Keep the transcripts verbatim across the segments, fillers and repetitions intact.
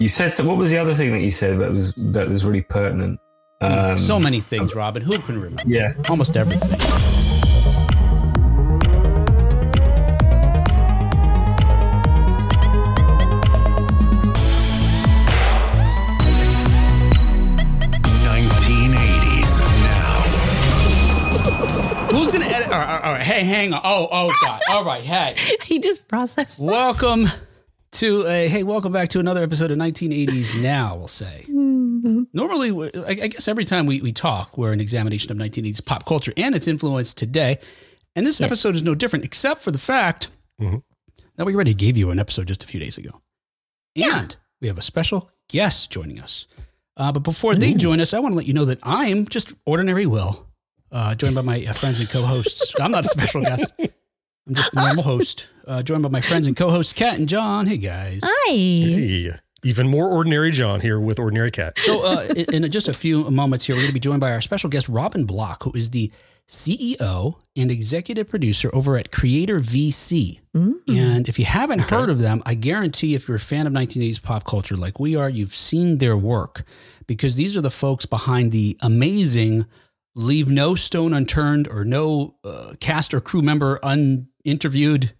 You said so, what was the other thing that you said that was that was really pertinent? Um, so many things, Robin. Who can remember? Yeah, almost everything. nineteen eighties now. Who's gonna edit? All right, all right, hey, hang on. Oh, oh, God. All right, hey. He just processed. Welcome. To a, hey, welcome back to another episode of nineteen eighties Now, we'll say. Normally, we're, I guess every time we, we talk, we're an examination of nineteen eighties pop culture and its influence today. And this yes. episode is no different, except for the fact mm-hmm. that we already gave you an episode just a few days ago. Yeah. And we have a special guest joining us. Uh, but before mm. they join us, I want to let you know that I'm just ordinary Will, uh, joined by my uh, friends and co-hosts. I'm not a special guest. I'm just a normal host, uh, joined by my friends and co-hosts, Kat and John. Hey, guys. Hi. Hey. Even more ordinary John here with Ordinary Kat. So uh, in, in just a few moments here, we're going to be joined by our special guest, Robin Block, who is the C E O and executive producer over at Creator V C. Mm-hmm. And if you haven't okay. heard of them, I guarantee if you're a fan of nineteen eighties pop culture like we are, you've seen their work because these are the folks behind the amazing Leave No Stone Unturned or no uh, cast or crew member un. interviewed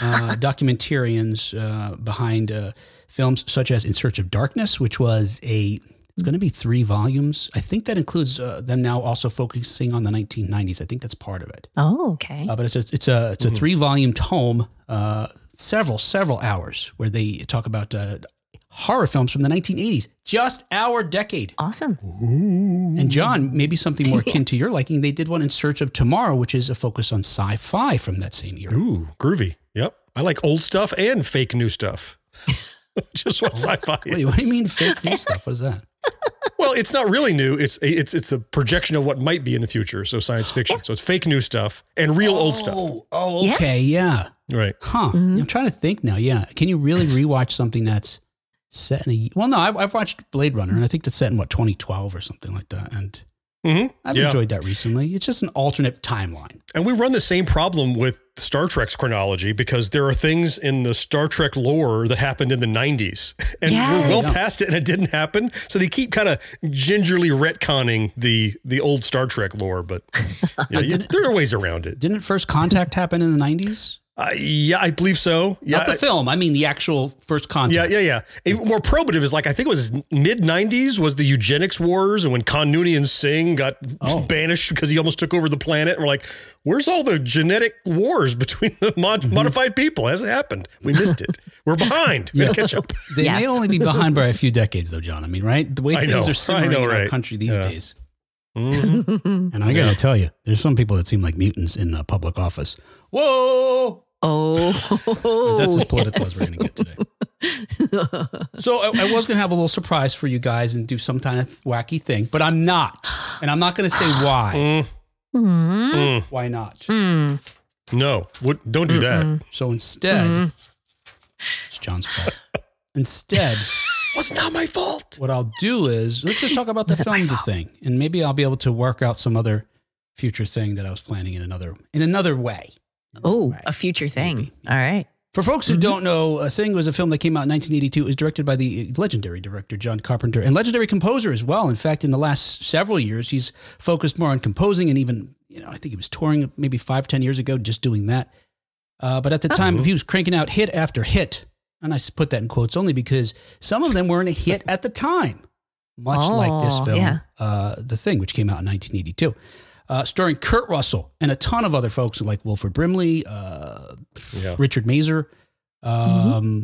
uh, documentarians uh, behind uh, films such as In Search of Darkness, which was a, it's going to be three volumes. I think that includes uh, them now also focusing on the nineteen nineties. I think that's part of it. Oh, okay. Uh, but it's a, it's a, it's a mm-hmm. three volume tome, uh, several, several hours where they talk about uh, horror films from the nineteen eighties, just our decade. Awesome. Ooh. And John, maybe something more akin to your liking. They did one In Search of Tomorrow, which is a focus on sci-fi from that same year. Ooh, groovy. Yep. I like old stuff and fake new stuff. Just what sci-fi is. What do, you, what do you mean fake new stuff? What is that? Well, it's not really new. It's a, it's it's a projection of what might be in the future. So science fiction. So it's fake new stuff and real oh, old stuff. Oh, okay. Yeah. yeah. Right. Huh. Mm-hmm. I'm trying to think now. Yeah. Can you really rewatch something that's set in a, well, no, I've, I've watched Blade Runner and I think that's set in what, twenty twelve or something like that. And mm-hmm. I've yeah. enjoyed that recently. It's just an alternate timeline. And we run the same problem with Star Trek's chronology because there are things in the Star Trek lore that happened in the nineties and yeah. we're well yeah. past it and it didn't happen. So they keep kind of gingerly retconning the, the old Star Trek lore, but yeah, you, there are ways around it. Didn't First Contact happen in the nineties? Uh, yeah, I believe so. Yeah. Not the film. I mean, the actual First Contact. Yeah, yeah, yeah. A more probative is like, I think it was mid nineties was the eugenics wars and when Khan Noonien Singh got oh. banished because he almost took over the planet. And we're like, where's all the genetic wars between the mod- mm-hmm. modified people? It hasn't happened. We missed it. We're behind. We yeah. gotta catch up. They yes. may only be behind by a few decades though, John. I mean, right? The way I things know. are simmering know, in right? our country these yeah. days. Mm-hmm. And I got to yeah. tell you, there's some people that seem like mutants in uh, public office. Whoa. Oh, that's as political yes. as we're going to get today. So I, I was going to have a little surprise for you guys and do some kind of wacky thing, but I'm not. And I'm not going to say why. Mm. Mm. Why not? Mm. No, what, don't do Mm-mm. that. So instead, mm. it's John's fault. Instead, it's not my fault. What I'll do is let's just talk about the film The Thing, and maybe I'll be able to work out some other future thing that I was planning in another in another way. Oh, right. A future thing. Maybe. All right. For folks who mm-hmm. don't know, A Thing was a film that came out in nineteen eighty-two. It was directed by the legendary director, John Carpenter, and legendary composer as well. In fact, in the last several years, he's focused more on composing and even, you know, I think he was touring maybe five, ten years ago, just doing that. Uh, but at the oh. time, he was cranking out hit after hit. And I put that in quotes only because some of them weren't a hit at the time, much oh, like this film, yeah. uh, The Thing, which came out in nineteen eighty-two. Uh, starring Kurt Russell and a ton of other folks like Wilford Brimley, uh, yeah. Richard Mazur, um,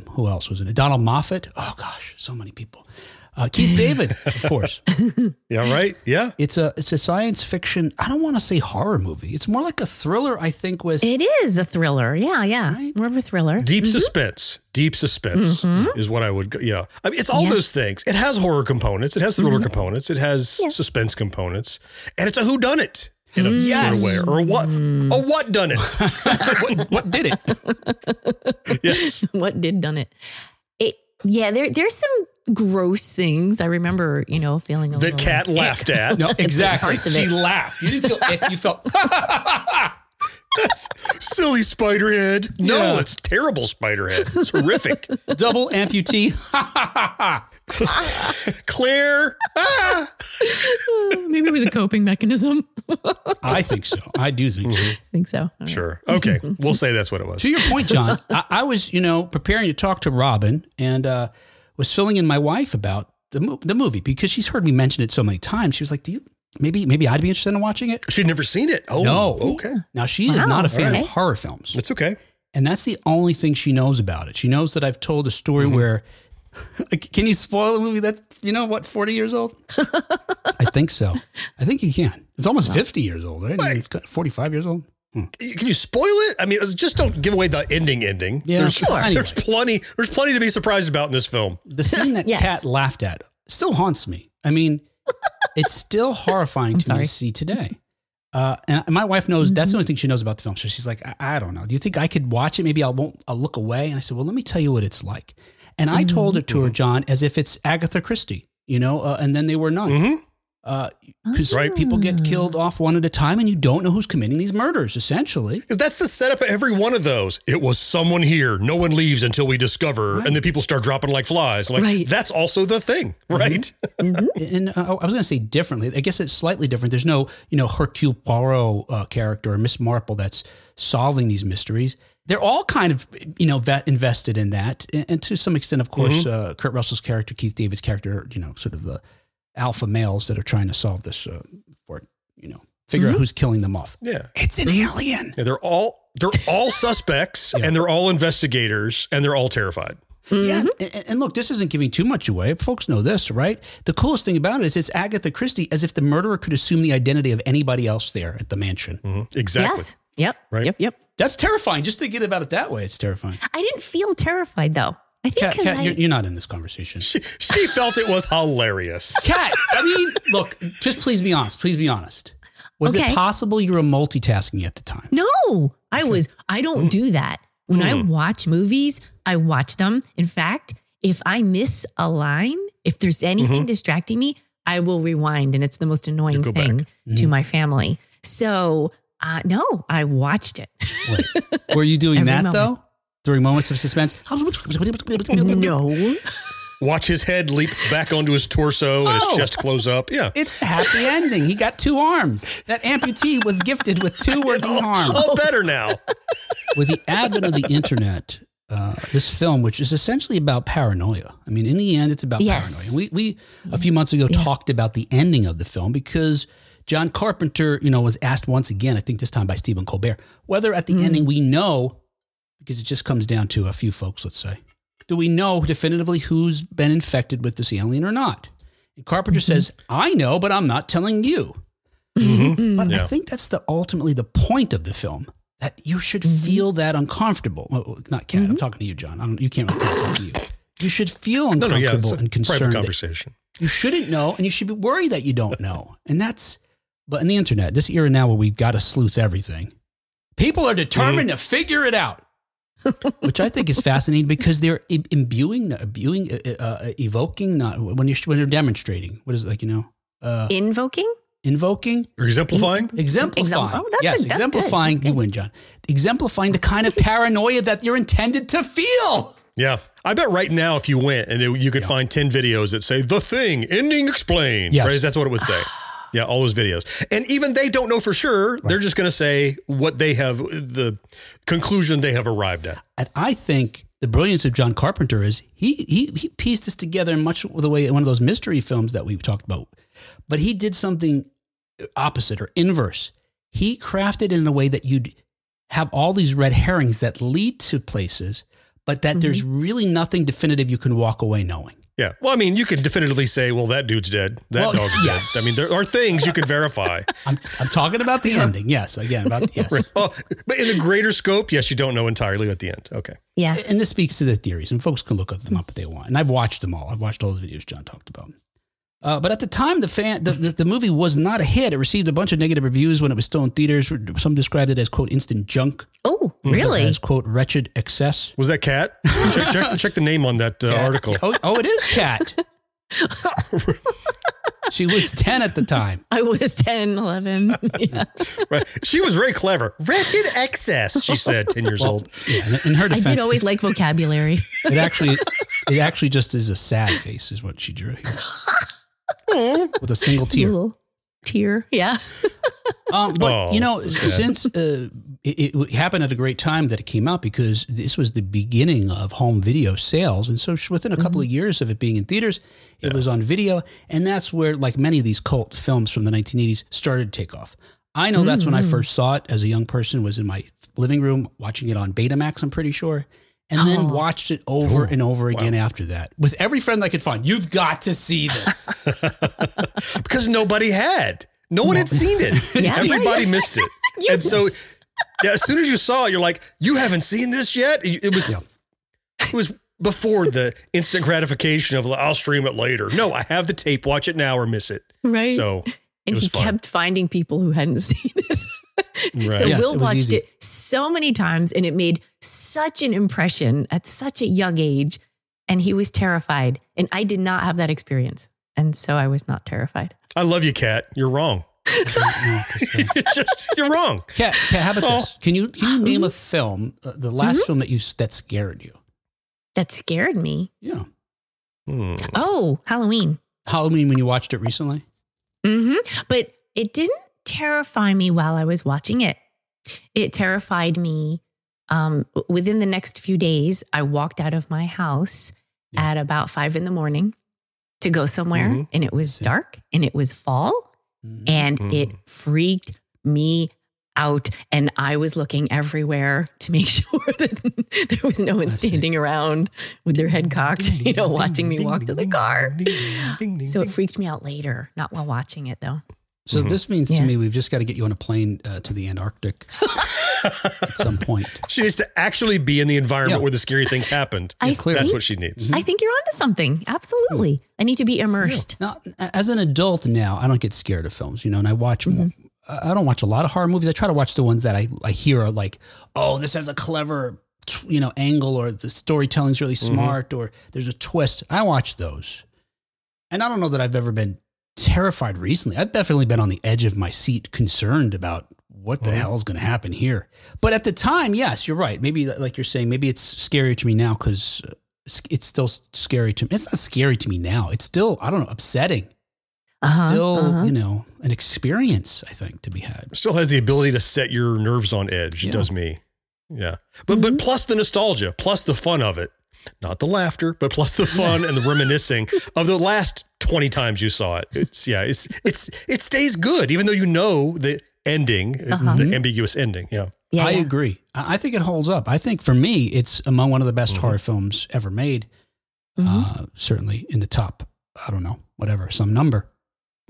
mm-hmm. who else was in it? Donald Moffat. Oh gosh, so many people. Uh, Keith David, of course. Yeah, right. Yeah, it's a it's a science fiction. I don't want to say horror movie. It's more like a thriller. I think with it is a thriller. Yeah, yeah, right? More of a thriller. Deep mm-hmm. suspense. Deep suspense mm-hmm. is what I would. Yeah, I mean, it's all yeah. those things. It has horror components. It has thriller mm-hmm. components. It has yeah. suspense components, and it's a whodunit. In a yes. sort of way, or what? Mm. Or what done it? what, what did it? Yes. What did done it? It yeah. There, there's some gross things I remember. You know, feeling a that little Kat laughed at. No, exactly. She laughed. You didn't feel. It, you felt. Silly Spiderhead. No, yeah. It's terrible Spiderhead. It's horrific. Double amputee. Ha ha ha. Claire. Ah. Maybe it was a coping mechanism. I think so. I do think mm-hmm. so. Think so. All sure. Right. Okay. We'll say that's what it was. To your point, John, I, I was, you know, preparing to talk to Robin and uh, was filling in my wife about the, mo- the movie because she's heard me mention it so many times. She was like, do you, maybe, maybe I'd be interested in watching it. She'd never seen it. Oh, no. Okay. Now she wow. is not a fan right. of horror films. That's okay. And that's the only thing she knows about it. She knows that I've told a story mm-hmm. where can you spoil a movie that's, you know what, forty years old? I think so. I think you can. It's almost wow. fifty years old, right? Wait. forty-five years old. Hmm. Can you spoil it? I mean, just don't give away the ending ending. Yeah, there's, sure. anyway. there's plenty There's plenty to be surprised about in this film. The scene that yes. Kat laughed at still haunts me. I mean, it's still horrifying to sorry. me to see today. Uh, and my wife knows mm-hmm. that's the only thing she knows about the film. So she's like, I, I don't know. Do you think I could watch it? Maybe I won't. I'll look away. And I said, well, let me tell you what it's like. And I mm-hmm. told it to her, John, as if it's Agatha Christie, you know, uh, and then they were none. Mm-hmm. Uh, because right. people get killed off one at a time and you don't know who's committing these murders, essentially. That's the setup of every one of those. It was someone here. No one leaves until we discover. Right. And then people start dropping like flies. Like right. That's also the thing, right? Mm-hmm. mm-hmm. And uh, I was going to say differently. I guess it's slightly different. There's no, you know, Hercule Poirot uh, character or Miss Marple that's solving these mysteries. They're all kind of, you know, vet invested in that. And, and to some extent, of course, mm-hmm. uh, Kurt Russell's character, Keith David's character, you know, sort of the alpha males that are trying to solve this uh, or, you know, figure mm-hmm. out who's killing them off. Yeah. It's an alien. Yeah, they're all, they're all suspects yeah. and they're all investigators and they're all terrified. Mm-hmm. Yeah. And, and look, this isn't giving too much away. Folks know this, right? The coolest thing about it is it's Agatha Christie, as if the murderer could assume the identity of anybody else there at the mansion. Mm-hmm. Exactly. Yes. Yep. Right. Yep. Yep. That's terrifying. Just thinking about it that way, it's terrifying. I didn't feel terrified, though. I think Kat, Kat I, you're, you're not in this conversation. She, she felt it was hilarious. Kat, I mean, look, just please be honest. Please be honest. Was okay. it possible you were multitasking at the time? No, I okay. was. I don't mm. do that. When mm. I watch movies, I watch them. In fact, if I miss a line, if there's anything mm-hmm. distracting me, I will rewind. And it's the most annoying thing mm. to my family. So... Uh, no, I watched it. Wait, were you doing that moment. though? During moments of suspense? No. Watch his head leap back onto his torso oh. and his chest close up. Yeah. It's a happy ending. He got two arms. That amputee was gifted with two working all, arms. All better now. With the advent of the internet, uh, this film, which is essentially about paranoia. I mean, in the end, it's about yes. paranoia. We, we a few months ago, yeah. talked about the ending of the film because... John Carpenter, you know, was asked once again, I think this time by Stephen Colbert, whether at the mm. ending we know, because it just comes down to a few folks, let's say, do we know definitively who's been infected with this alien or not? And Carpenter mm-hmm. says, I know, but I'm not telling you. Mm-hmm. But yeah. I think that's the ultimately the point of the film, that you should mm-hmm. feel that uncomfortable. Well, not Kat, mm-hmm. I'm talking to you, John. I don't, you can't really talk to you. You should feel uncomfortable no, no, yeah, it's a and concerned. Private conversation. You shouldn't know, and you should be worried that you don't know. And that's... But in the internet, this era now where we've got to sleuth everything, people are determined mm. to figure it out, which I think is fascinating because they're imbuing, imbuing, uh, uh, evoking, not when you're when you're demonstrating. What is it like? You know, uh, invoking, invoking, or exemplifying, In- exemplifying. Oh, that's yes, a, that's exemplifying. Good. That's good. You win, John. Exemplifying the kind of paranoia that you're intended to feel. Yeah. I bet right now if you went and it, you could yeah. find ten videos that say The Thing, ending explained. Yes. Right? That's what it would say. Yeah, all those videos. And even they don't know for sure. Right. They're just going to say what they have, the conclusion they have arrived at. And I think the brilliance of John Carpenter is he he, he pieced this together in much the way one of those mystery films that we talked about. But he did something opposite or inverse. He crafted it in a way that you'd have all these red herrings that lead to places, but that mm-hmm. there's really nothing definitive you can walk away knowing. Yeah. Well, I mean, you could definitively say, well, that dude's dead. That well, dog's yes. dead. I mean, there are things you could verify. I'm, I'm talking about the ending. Yes. Again, about the, yes. Oh, but in the greater scope, yes, you don't know entirely at the end. Okay. Yeah. And this speaks to the theories, and folks can look them up if they want. And I've watched them all. I've watched all the videos John talked about. Uh, but at the time, the, fan, the, the the movie was not a hit. It received a bunch of negative reviews when it was still in theaters. Some described it as, quote, instant junk. Oh, really? As, quote, wretched excess. Was that Kat? check, check, check the name on that uh, article. Oh, oh, it is Kat. She was ten at the time. I was ten, eleven. Yeah. Right. She was very clever. Wretched excess, she said, ten years well, old. Yeah, in her defense. I did always like vocabulary. It actually it actually just is a sad face is what she drew here. With a single tear. A little tear, yeah. um, but, oh, you know, okay. since uh, it, it happened at a great time that it came out because this was the beginning of home video sales. And so within a couple mm-hmm. of years of it being in theaters, it yeah. was on video. And that's where, like many of these cult films from the nineteen eighties, started to take off. I know mm-hmm. that's when I first saw it as a young person, was in my living room watching it on Betamax, I'm pretty sure. And then oh. watched it over Ooh, and over again wow. after that. With every friend I could find. You've got to see this. Because nobody had. No one had seen it. Yeah, everybody yeah. missed it. And did. so yeah, as soon as you saw it, you're like, you haven't seen this yet? It was, yeah. it was before the instant gratification of I'll stream it later. No, I have the tape. Watch it now or miss it. Right. So And he fun. kept finding people who hadn't seen it. Right. So yes, Will it watched easy. it so many times and it made such an impression at such a young age, and he was terrified, and I did not have that experience, and so I was not terrified. I love you, Kat. You're wrong. Just, you're wrong. Kat, Kat how about this? Can you, can you name a film, uh, the last mm-hmm. film that you that scared you? That scared me? Yeah. Hmm. Oh, Halloween. Halloween when you watched it recently? Mm-hmm. But it didn't terrify me while I was watching it. It terrified me um, within the next few days. I walked out of my house yeah. at about five in the morning to go somewhere, mm-hmm. and it was dark and it was fall, mm-hmm. and mm-hmm. it freaked me out. And I was looking everywhere to make sure that there was no one standing around with their head cocked, you know, watching me walk to the car. So it freaked me out later, not while watching it though. So mm-hmm. this means yeah. to me, we've just got to get you on a plane uh, to the Antarctic at some point. She needs to actually be in the environment yeah. where the scary things happened. I think, that's what she needs. I think you're onto something. Absolutely. Mm-hmm. I need to be immersed. Yeah. Now, as an adult now, I don't get scared of films, you know, and I watch mm-hmm. more. I don't watch a lot of horror movies. I try to watch the ones that I, I hear are like, oh, this has a clever, you know, angle, or the storytelling's really smart, mm-hmm. or there's a twist. I watch those. And I don't know that I've ever been terrified recently. I've definitely been on the edge of my seat, concerned about what the oh. hell is going to happen here. But at the time, yes, you're right. Maybe like you're saying, maybe it's scarier to me now because it's still scary to me. It's not scary to me now. It's still, I don't know, upsetting. It's uh-huh, still, uh-huh. you know, an experience, I think, to be had. It still has the ability to set your nerves on edge. Yeah. It does me. Yeah. But mm-hmm. but plus the nostalgia, plus the fun of it. Not the laughter, but plus the fun and the reminiscing of the last twenty times you saw it. It's yeah, it's it's it stays good, even though you know the ending, uh-huh. the ambiguous ending. Yeah, yeah I yeah. agree. I think it holds up. I think for me, it's among one of the best mm-hmm. horror films ever made. Mm-hmm. Uh, certainly in the top, I don't know, whatever, some number.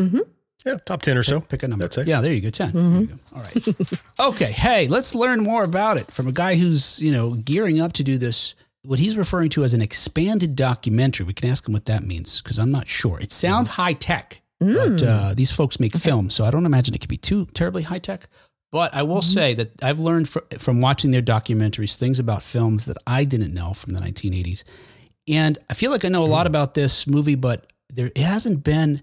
Mm-hmm. Yeah, top ten or so. Pick, pick a number. That's it. Yeah, there you go, ten. Mm-hmm. There you go. All right. Okay, hey, let's learn more about it from a guy who's, you know, gearing up to do this. What he's referring to as an expanded documentary. We can ask him what that means, because I'm not sure. It sounds high tech, mm. but uh, these folks make okay. films, so I don't imagine it could be too terribly high tech. But I will mm. say that I've learned fr- from watching their documentaries things about films that I didn't know from the nineteen eighties. And I feel like I know a lot about this movie, but there it hasn't been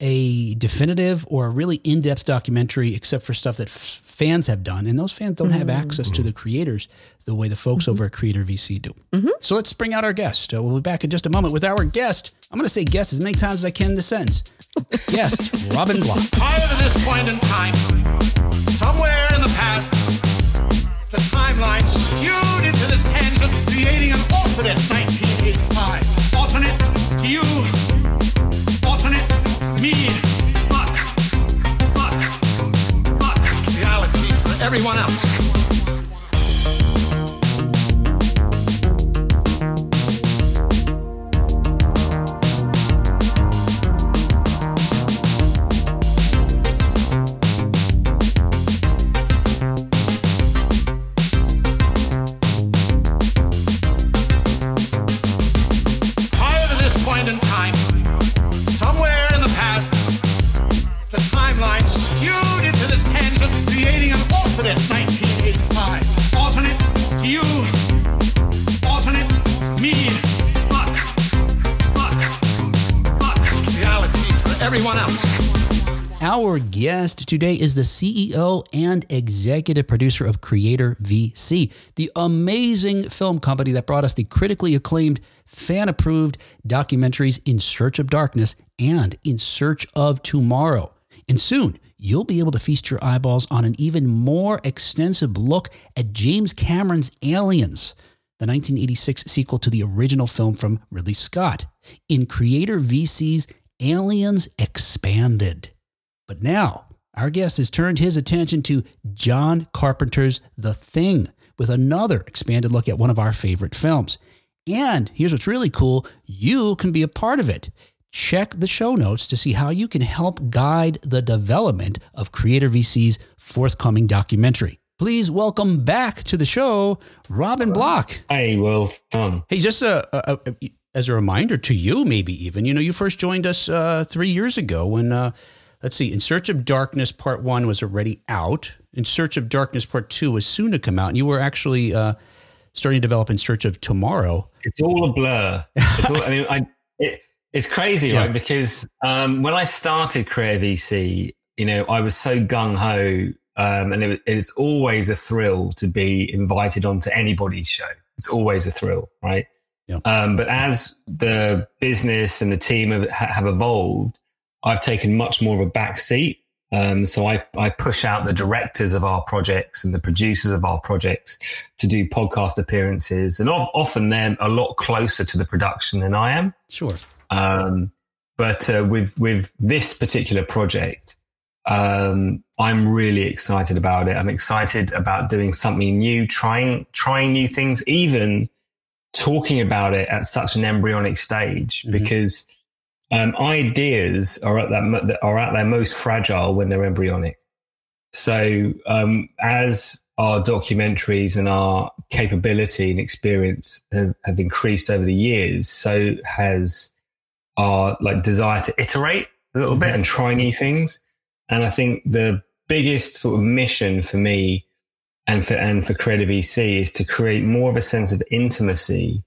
a definitive or a really in-depth documentary, except for stuff that f- fans have done. And those fans don't mm-hmm. have access to the creators the way the folks mm-hmm. over at Creator V C do. Mm-hmm. So let's bring out our guest. Uh, we'll be back in just a moment with our guest. I'm going to say guest as many times as I can this sentence. Guest, Robin Block. Prior to this point in time, somewhere in the past, the timeline skewed into this tangent, creating an alternate nineteen eighty-five. Alternate to you. Alternate Me, Buck, Buck, Buck, reality for everyone else. Our guest today is the C E O and executive producer of Creator V C, the amazing film company that brought us the critically acclaimed, fan-approved documentaries In Search of Darkness and In Search of Tomorrow. And soon, you'll be able to feast your eyeballs on an even more extensive look at James Cameron's Aliens, the nineteen eighty-six sequel to the original film from Ridley Scott, in Creator V C's Aliens Expanded. But now, our guest has turned his attention to John Carpenter's The Thing, with another expanded look at one of our favorite films. And here's what's really cool, you can be a part of it. Check the show notes to see how you can help guide the development of Creator V C's forthcoming documentary. Please welcome back to the show, Robin Block. Hey, Will. Um, hey, just a, a, a, as a reminder to you, maybe even, you know, you first joined us uh, three years ago when... Uh, Let's see, In Search of Darkness Part one was already out. In Search of Darkness Part two was soon to come out. And you were actually uh, starting to develop In Search of Tomorrow. It's all a blur. It's, all, I mean, I, it, it's crazy, yeah. Right? Because um, when I started Creator V C, you know, I was so gung-ho. Um, and it, it's always a thrill to be invited onto anybody's show. It's always a thrill, right? Yeah. Um, but as the business and the team have, have evolved, I've taken much more of a back seat. Um, so I, I push out the directors of our projects and the producers of our projects to do podcast appearances. And of, often they're a lot closer to the production than I am. Sure. Um, but uh, with with this particular project, um, I'm really excited about it. I'm excited about doing something new, trying trying new things, even talking about it at such an embryonic stage, mm-hmm. because Um, ideas are at that are at their most fragile when they're embryonic. So um, as our documentaries and our capability and experience have, have increased over the years, so has our like desire to iterate a little mm-hmm. bit and try new things. And I think the biggest sort of mission for me and for and for Creator V C is to create more of a sense of intimacy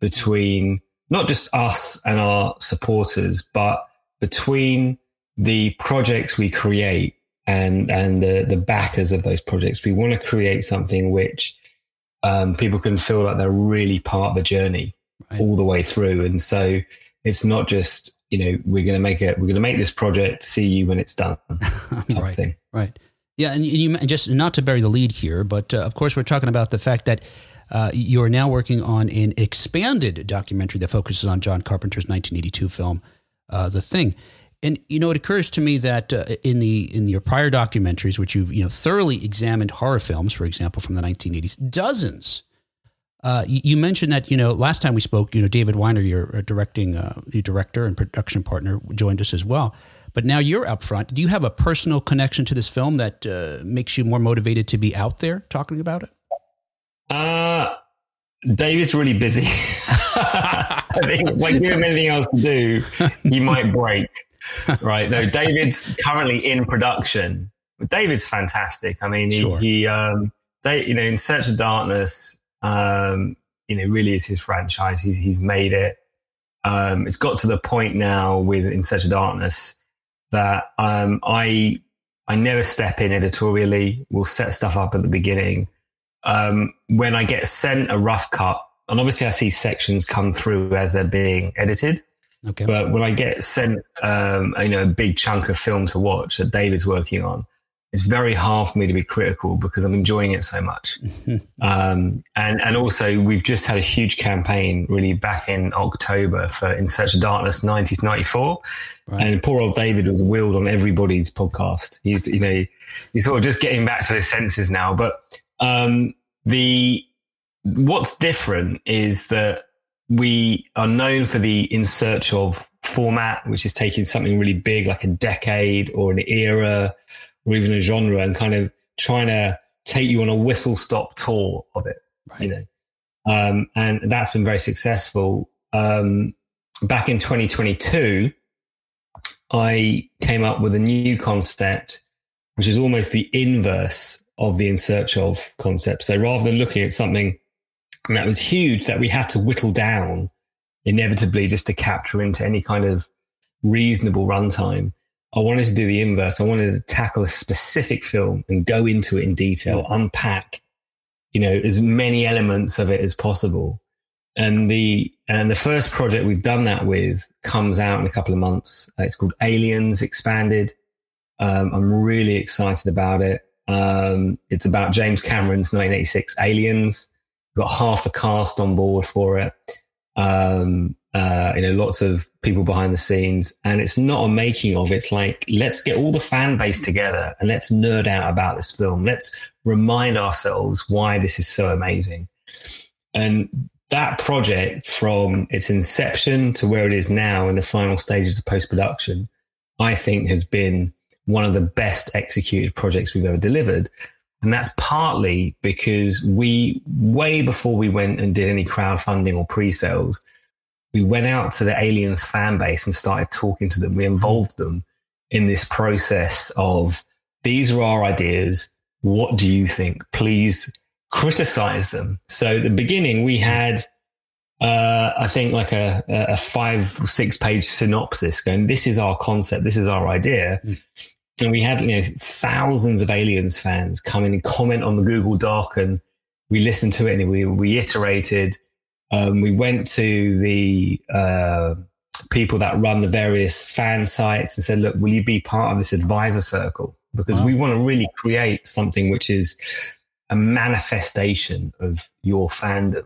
between not just us and our supporters, but between the projects we create and, and the, the backers of those projects. We want to create something which um, people can feel like they're really part of a journey right. all the way through. And so it's not just, you know, we're going to make it, we're going to make this project, see you when it's done. right. Thing. Right. Yeah. And you, and just not to bury the lead here, but uh, of course we're talking about the fact that Uh, you are now working on an expanded documentary that focuses on John Carpenter's nineteen eighty-two film, uh, The Thing. And, you know, it occurs to me that uh, in the in your prior documentaries, which you've, you know, thoroughly examined horror films, for example, from the nineteen eighties, dozens. Uh, you, you mentioned that, you know, last time we spoke, you know, David Weiner, your directing, uh, your director and production partner, joined us as well. But now you're up front. Do you have a personal connection to this film that uh, makes you more motivated to be out there talking about it? Uh, David's really busy. I think if I give him anything else to do, he might break. Right. No, David's currently in production. But David's fantastic. I mean, he, sure. he um, they, you know, In Search of Darkness, um, you know, really is his franchise. He's, he's made it. Um, it's got to the point now with In Search of Darkness that, um, I, I never step in editorially. We'll set stuff up at the beginning. Um, when I get sent a rough cut, and obviously I see sections come through as they're being edited, okay. but when I get sent, um, you know, a big chunk of film to watch that David's working on, it's very hard for me to be critical because I'm enjoying it so much. um, and, and also we've just had a huge campaign really back in October for In Search of Darkness nineteen ninety-four. Right. And poor old David was wheeled on everybody's podcast. He's, you know, he's sort of just getting back to his senses now, but Um, the, what's different is that we are known for the In Search of format, which is taking something really big, like a decade or an era or even a genre and kind of trying to take you on a whistle stop tour of it, right. you know? Um, and that's been very successful. Um, back in twenty twenty-two, I came up with a new concept, which is almost the inverse of the In Search of concept. So rather than looking at something that was huge that we had to whittle down inevitably just to capture into any kind of reasonable runtime, I wanted to do the inverse. I wanted to tackle a specific film and go into it in detail, mm. unpack, you know, as many elements of it as possible. And the and the first project we've done that with comes out in a couple of months. It's called Aliens Expanded. Um, I'm really excited about it. Um, it's about James Cameron's nineteen eighty-six Aliens. We've got half the cast on board for it. Um, uh, you know, lots of people behind the scenes, and it's not a making of. It's like, let's get all the fan base together and let's nerd out about this film. Let's remind ourselves why this is so amazing. And that project, from its inception to where it is now in the final stages of post-production, I think has been one of the best executed projects we've ever delivered. And that's partly because we, way before we went and did any crowdfunding or pre-sales, we went out to the Aliens fan base and started talking to them. We involved them in this process of, these are our ideas. What do you think? Please criticize them. So at the beginning we had, uh, I think like a, a five or six page synopsis going, this is our concept. This is our idea. Mm. And we had, you know, thousands of Aliens fans come in and comment on the Google Doc, and we listened to it and we, we iterated. Um, we went to the uh, people that run the various fan sites and said, look, will you be part of this advisor circle? Because wow. we want to really create something which is a manifestation of your fandom.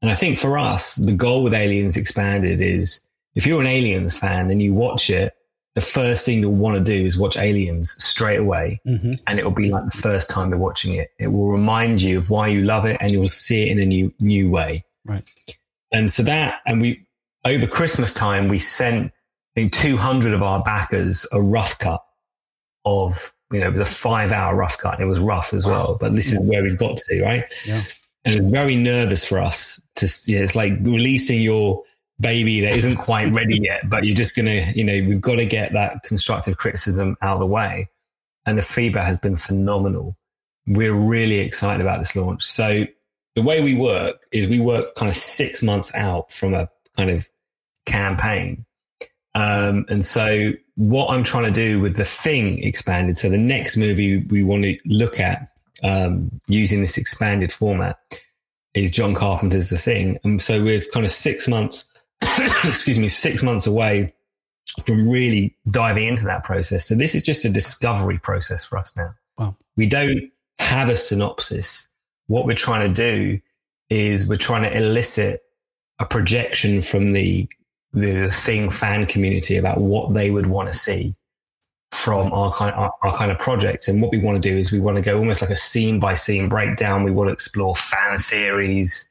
And I think for us, the goal with Aliens Expanded is, if you're an Aliens fan and you watch it, the first thing you'll want to do is watch Aliens straight away. Mm-hmm. And it'll be like the first time you're watching it. It will remind you of why you love it, and you'll see it in a new, new way. Right. And so that, and we, over Christmas time, we sent, I think, two hundred of our backers a rough cut of, you know, it was a five hour rough cut. And it was rough as well, but this is where we've got to, right? Yeah. And it's very nervous for us to, you know, it's like releasing your baby that isn't quite ready yet, but you're just going to, you know, we've got to get that constructive criticism out of the way. And the feedback has been phenomenal. We're really excited about this launch. So the way we work is we work kind of six months out from a kind of campaign. Um, and so what I'm trying to do with The Thing Expanded, so the next movie we want to look at um, using this expanded format is John Carpenter's The Thing. And so we're kind of six months, excuse me, six months away from really diving into that process. So this is just a discovery process for us now. Wow. We don't have a synopsis. What we're trying to do is we're trying to elicit a projection from the the Thing fan community about what they would want to see from our kind, our, our kind of project. And what we want to do is we want to go almost like a scene by scene breakdown. We want to explore fan theories,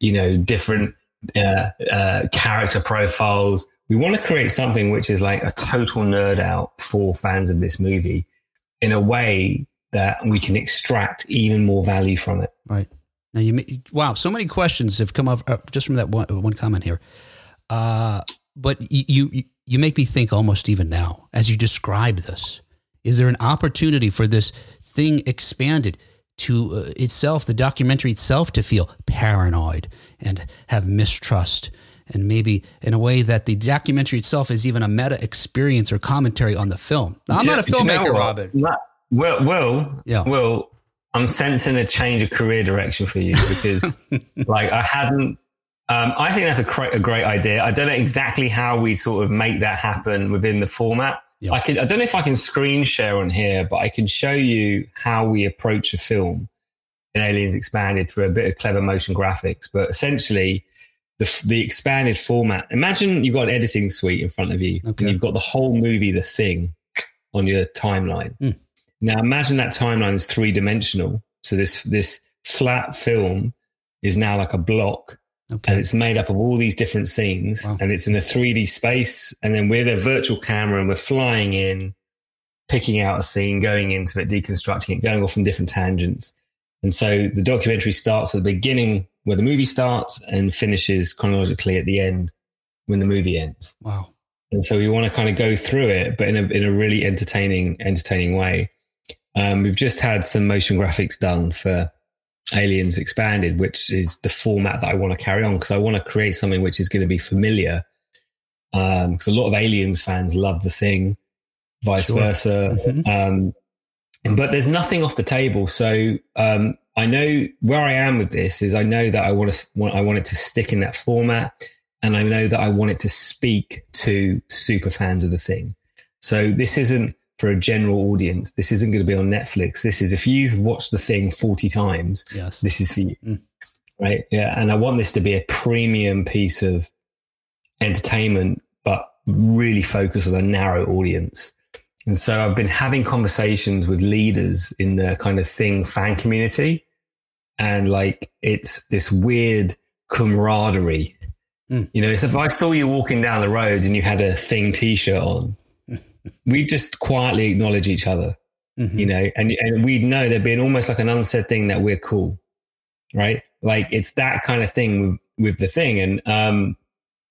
you know, different uh, uh, character profiles. We want to create something which is like a total nerd out for fans of this movie in a way that we can extract even more value from it. Right. Now you, wow, so many questions have come up just from that one, one comment here. Uh, but you, you, you make me think almost even now, as you describe this, is there an opportunity for this Thing Expanded to uh, itself, the documentary itself, to feel paranoid and have mistrust, and maybe in a way that the documentary itself is even a meta experience or commentary on the film? Now, I'm do, not a filmmaker, Robin. Not- Well, well, yeah. well, I'm sensing a change of career direction for you because like I hadn't, um, I think that's a, cr- a great idea. I don't know exactly how we sort of make that happen within the format. Yeah. I could, I don't know if I can screen share on here, but I can show you how we approach a film in Aliens Expanded through a bit of clever motion graphics. But essentially the, the expanded format, imagine you've got an editing suite in front of you okay. and you've got the whole movie, The Thing, on your timeline. Mm. Now imagine that timeline is three dimensional. So this this flat film is now like a block, okay. and it's made up of all these different scenes, wow. and it's in a three D space. And then we're the virtual camera, and we're flying in, picking out a scene, going into it, deconstructing it, going off in different tangents. And so the documentary starts at the beginning where the movie starts and finishes chronologically at the end when the movie ends. Wow! And so we want to kind of go through it, but in a in a really entertaining entertaining way. Um, we've just had some motion graphics done for Aliens Expanded, which is the format that I want to carry on because I want to create something which is going to be familiar. Because um, a lot of Aliens fans love The Thing. vice sure. versa. Mm-hmm. Um, but there's nothing off the table. So um, I know where I am with this is I know that I want to want, I want it to stick in that format. And I know that I want it to speak to super fans of The Thing. So this isn't for a general audience. This isn't going to be on Netflix. This is, if you've watched The Thing forty times, yes. this is for you. Mm. Right. Yeah. And I want this to be a premium piece of entertainment, but really focus on a narrow audience. And so I've been having conversations with leaders in the kind of Thing fan community. And like, it's this weird camaraderie. Mm. You know, it's if I saw you walking down the road and you had a Thing t-shirt on, we just quietly acknowledge each other, mm-hmm. you know, and, and we'd know there'd be an almost like an unsaid thing that we're cool. Right. Like it's that kind of thing with, with The Thing. And, um,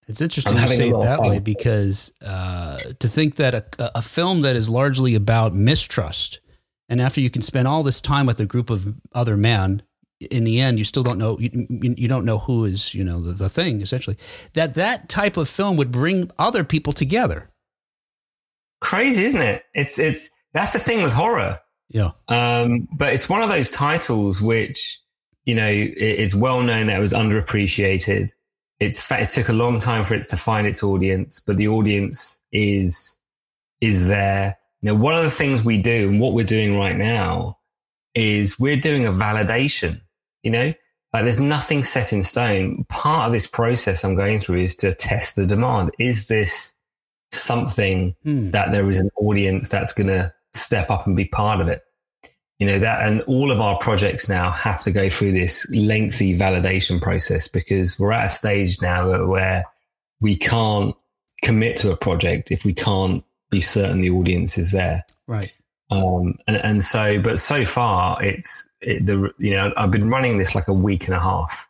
it's interesting you say it that way because, uh, to think that a, a film that is largely about mistrust and after you can spend all this time with a group of other men, in the end, you still don't know, you, you don't know who is, you know, the, the thing essentially that that type of film would bring other people together. Crazy, isn't it? It's, it's, that's the thing with horror. Yeah. Um, but it's one of those titles which, you know, it, it's well known that it was underappreciated. It's it took a long time for it to find its audience, but the audience is is there. Now, one of the things we do and what we're doing right now is we're doing a validation, you know, like there's nothing set in stone. Part of this process I'm going through is to test the demand. Is this something mm. that there is an audience that's going to step up and be part of it? You know, that and all of our projects now have to go through this lengthy validation process because we're at a stage now where we can't commit to a project if we can't be certain the audience is there. Right. Um, and, and so, but so far it's, it, the you know, I've been running this like a week and a half.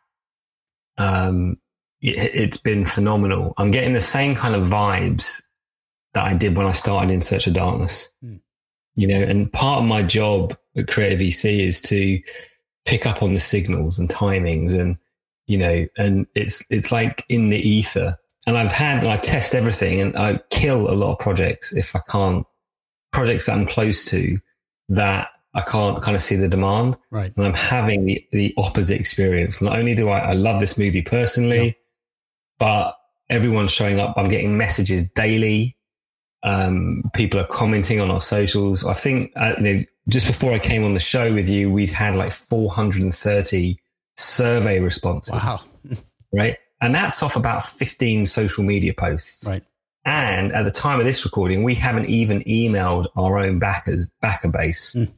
Um, it, it's been phenomenal. I'm getting the same kind of vibes that I did when I started In Search of Darkness. Mm. You know, and part of my job at Creator V C is to pick up on the signals and timings and, you know, and it's, it's like in the ether and I've had, and I test everything and I kill a lot of projects if I can't projects that I'm close to that I can't kind of see the demand. Right. And I'm having the, the opposite experience. Not only do I, I love this movie personally, yeah. but everyone's showing up. I'm getting messages daily. Um, people are commenting on our socials. I think uh, you know, just before I came on the show with you, we'd had like four hundred thirty survey responses. Wow. Right. And that's off about fifteen social media posts. Right. And at the time of this recording, we haven't even emailed our own backers, backer base mm.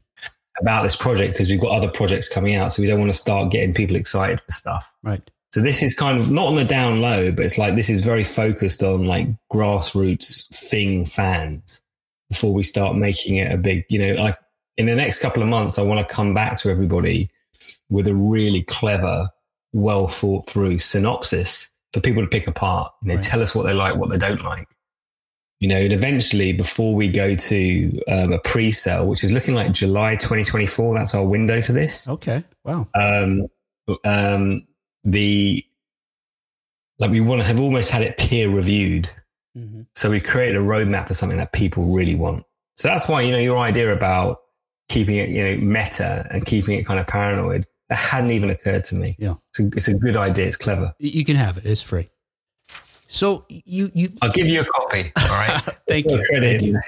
about this project because we've got other projects coming out. So we don't want to start getting people excited for stuff. Right. So this is kind of not on the down low, but it's like this is very focused on like grassroots Thing fans before we start making it a big, you know, like in the next couple of months, I want to come back to everybody with a really clever, well thought through synopsis for people to pick apart. You know, right. Tell us what they like, what they don't like. You know, and eventually before we go to um, a pre-sale, which is looking like July twenty twenty-four, that's our window for this. Okay. Wow. Um, um, the like we want to have almost had it peer reviewed, mm-hmm. so we created a roadmap for something that people really want. So that's why, you know, your idea about keeping it, you know, meta and keeping it kind of paranoid, that hadn't even occurred to me. Yeah, it's a, it's a good idea. It's clever. You can have it. It's free. So you, you I'll give you a copy. All right. Thank you. Thank you.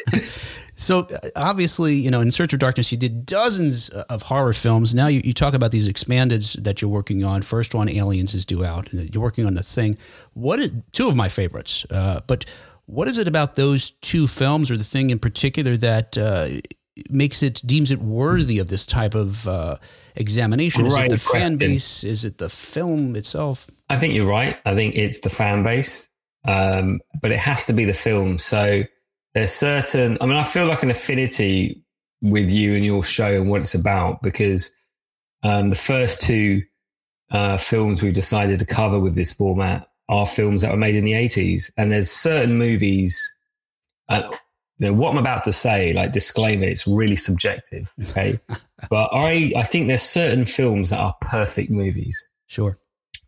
So obviously, you know, In Search of Darkness, you did dozens of horror films. Now you, you talk about these expanded that you're working on. First one, Aliens, is due out, and you're working on The Thing. What is, two of my favorites, uh, but what is it about those two films or The Thing in particular that uh, makes it, deems it worthy of this type of uh, examination? Is right, it the fan base? Is it the film itself? I think you're right. I think it's the fan base, um, but it has to be the film. So there's certain, I mean, I feel like an affinity with you and your show and what it's about because um, the first two uh, films we've decided to cover with this format are films that were made in the eighties. And there's certain movies, uh, you know, what I'm about to say, like disclaimer, it's really subjective. Okay. But I, I think there's certain films that are perfect movies. Sure.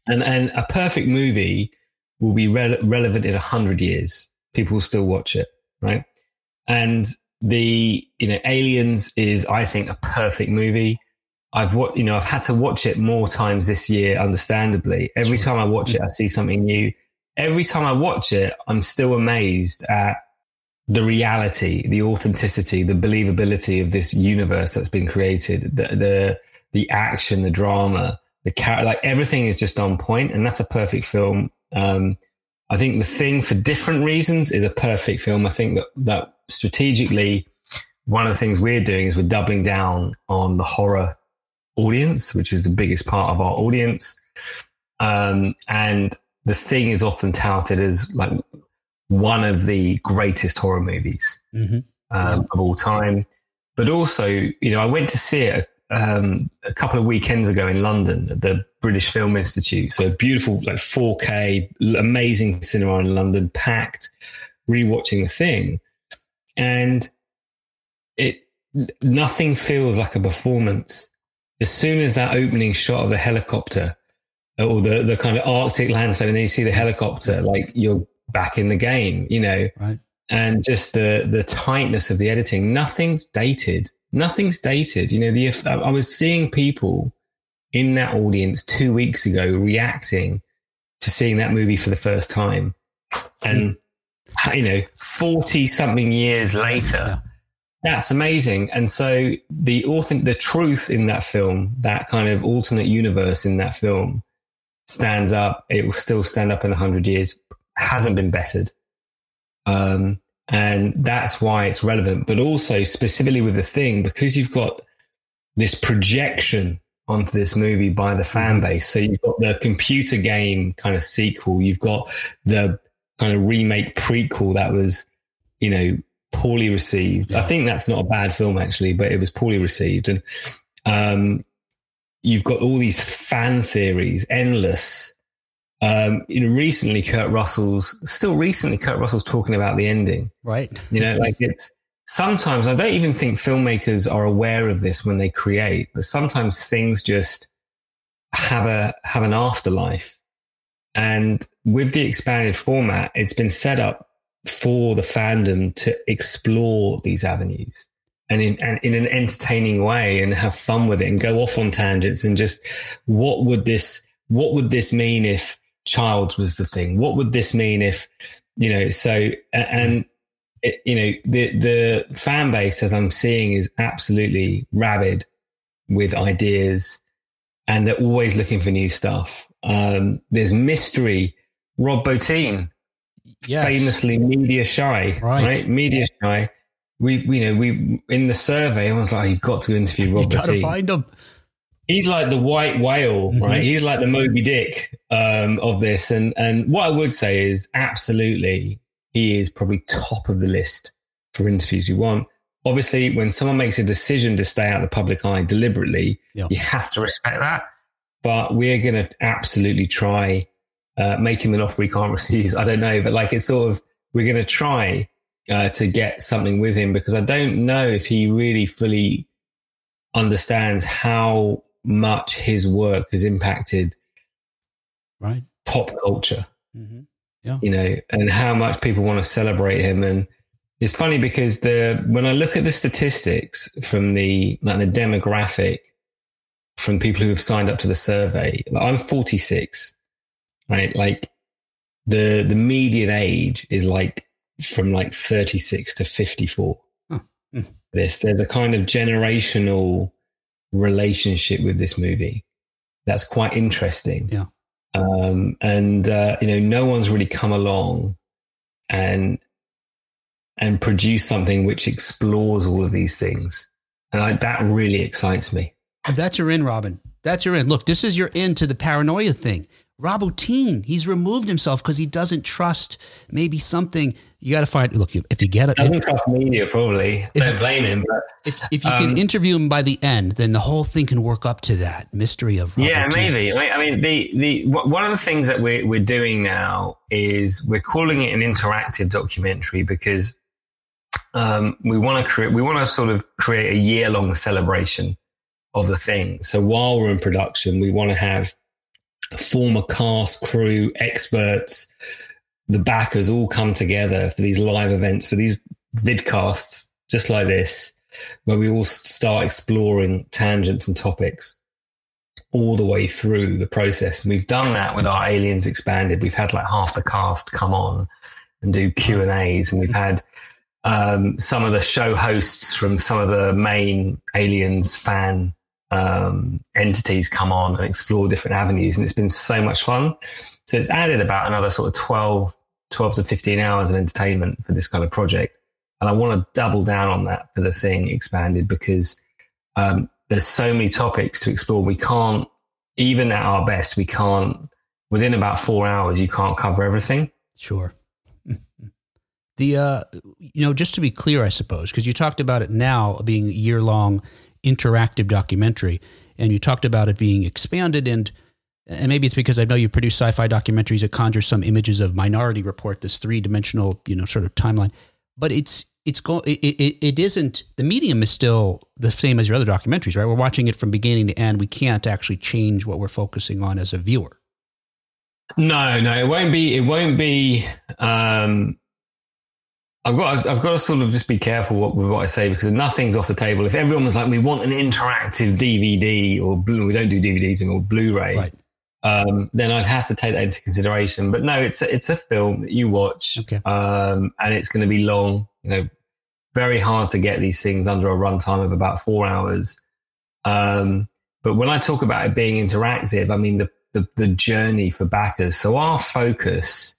And, and a perfect movie will be re- relevant in a hundred years. People will still watch it. Right. And The, you know, Aliens is, I think, a perfect movie. I've what you know, I've had to watch it more times this year, understandably. Every time I watch it, I see something new. Every time I watch it, I'm still amazed at the reality, the authenticity, the believability of this universe that's been created. The the, the action, the drama, the character, like everything is just on point, and that's a perfect film. Um, I think The Thing, for different reasons, is a perfect film. I think that that strategically, one of the things we're doing is we're doubling down on the horror audience, which is the biggest part of our audience. Um, and The Thing is often touted as like one of the greatest horror movies mm-hmm. um, of all time. But also, you know, I went to see it um, a couple of weekends ago in London at the British Film Institute. So beautiful, like four K, amazing cinema in London, packed, rewatching The Thing. And it nothing feels like a performance. As soon as that opening shot of the helicopter or the, the kind of Arctic landscape, and then you see the helicopter, like you're back in the game, you know, right. And just the, the tightness of the editing, nothing's dated, nothing's dated. You know, the, I was seeing people in that audience two weeks ago reacting to seeing that movie for the first time. And, you know, forty something years later, that's amazing. And so the author, the truth in that film, that kind of alternate universe in that film stands up. It will still stand up in a hundred years. Hasn't been bettered. Um, and that's why it's relevant, but also specifically with The Thing, because you've got this projection onto this movie by the fan base. So you've got the computer game kind of sequel. You've got the kind of remake prequel that was, you know, poorly received. Yeah. I think that's not a bad film actually, but it was poorly received. And um, you've got all these fan theories, endless. Um, you know, recently Kurt Russell's still recently Kurt Russell's talking about the ending, right? You know, like it's sometimes I don't even think filmmakers are aware of this when they create, but sometimes things just have a, have an afterlife. And with the expanded format, it's been set up for the fandom to explore these avenues and in, and in an entertaining way and have fun with it and go off on tangents and just, what would this, what would this mean if Child was the thing? What would this mean if, you know, so, and it, you know, the, the fan base, as I'm seeing, is absolutely rabid with ideas and they're always looking for new stuff. Um, there's mystery. Rob Bottin, yes. Famously media shy, right? right? Media shy. We, we, you know, we, in the survey, I was like, you've got to interview Rob Bottin. You got to find him. He's like the white whale, right? Mm-hmm. He's like the Moby Dick um, of this. And and what I would say is absolutely he is probably top of the list for interviews you want. Obviously, when someone makes a decision to stay out of the public eye deliberately, yeah. you have to respect that. But we're going to absolutely try, uh, make him an offer he can't refuse. I don't know, but like it's sort of, we're going to try uh, to get something with him because I don't know if he really fully understands how much his work has impacted right pop culture mm-hmm. yeah you know and how much people want to celebrate him. And it's funny because the when I look at the statistics from the like the demographic from people who have signed up to the survey, like I'm forty-six, right? Like the the median age is like from like thirty-six to fifty-four. Huh. Mm. This there's a kind of generational relationship with this movie that's quite interesting. Yeah. Um, and uh, you know, no one's really come along and and produced something which explores all of these things, and I, that really excites me. That's your in, Robin. That's your in. Look, this is your in to the paranoia thing. Rob Bottin, he's removed himself because he doesn't trust maybe something. You got to find, look, if you get it. Doesn't if, trust media, probably. If, Don't blame him. But, if, if you um, can interview him by the end, then the whole thing can work up to that mystery of Rob Yeah, Bottin. Maybe. I mean, the the one of the things that we're, we're doing now is we're calling it an interactive documentary because um, we want to create, we want to sort of create a year-long celebration of The Thing. So while we're in production, we want to have former cast, crew, experts, the backers all come together for these live events, for these vidcasts just like this, where we all start exploring tangents and topics all the way through the process. And we've done that with our Aliens Expanded. We've had like half the cast come on and do Q and A's, and we've had um, some of the show hosts from some of the main Aliens fan um, entities come on and explore different avenues, and it's been so much fun. So it's added about another sort of twelve to fifteen hours of entertainment for this kind of project. And I want to double down on that for The Thing Expanded, because um, there's so many topics to explore. We can't, even at our best, we can't, within about four hours, you can't cover everything. Sure. The, uh, you know, just to be clear, I suppose, because you talked about it now being a year long interactive documentary, and you talked about it being expanded, and and maybe it's because I know you produce sci-fi documentaries, it conjures some images of Minority Report, this three-dimensional, you know, sort of timeline. But it's it's go- it, it it isn't, the medium is still the same as your other documentaries, right? We're watching it from beginning to end. We can't actually change what we're focusing on as a viewer. No, no, it won't be. It won't be. Um, I've got. I've got to sort of just be careful what with what I say, because nothing's off the table. If everyone was like, we want an interactive D V D, or Blu- we don't do D V Ds anymore, Blu-ray. Right. Um, then I'd have to take that into consideration. But no, it's a, it's a film that you watch, okay. um, and it's going to be long. You know, very hard to get these things under a runtime of about four hours. Um, but when I talk about it being interactive, I mean the, the the journey for backers. So our focus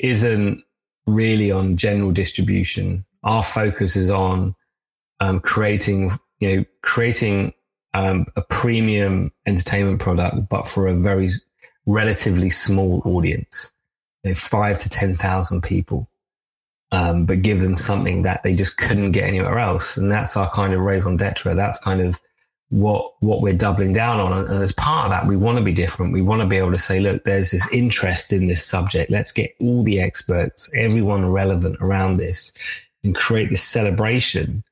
isn't really on general distribution. Our focus is on um, creating, you know, creating. Um, a premium entertainment product, but for a very relatively small audience, you know, five to ten thousand people, um, but give them something that they just couldn't get anywhere else. And that's our kind of raison d'etre. That's kind of what, what we're doubling down on. And as part of that, we want to be different. We want to be able to say, look, there's this interest in this subject. Let's get all the experts, everyone relevant around this, and create this celebration.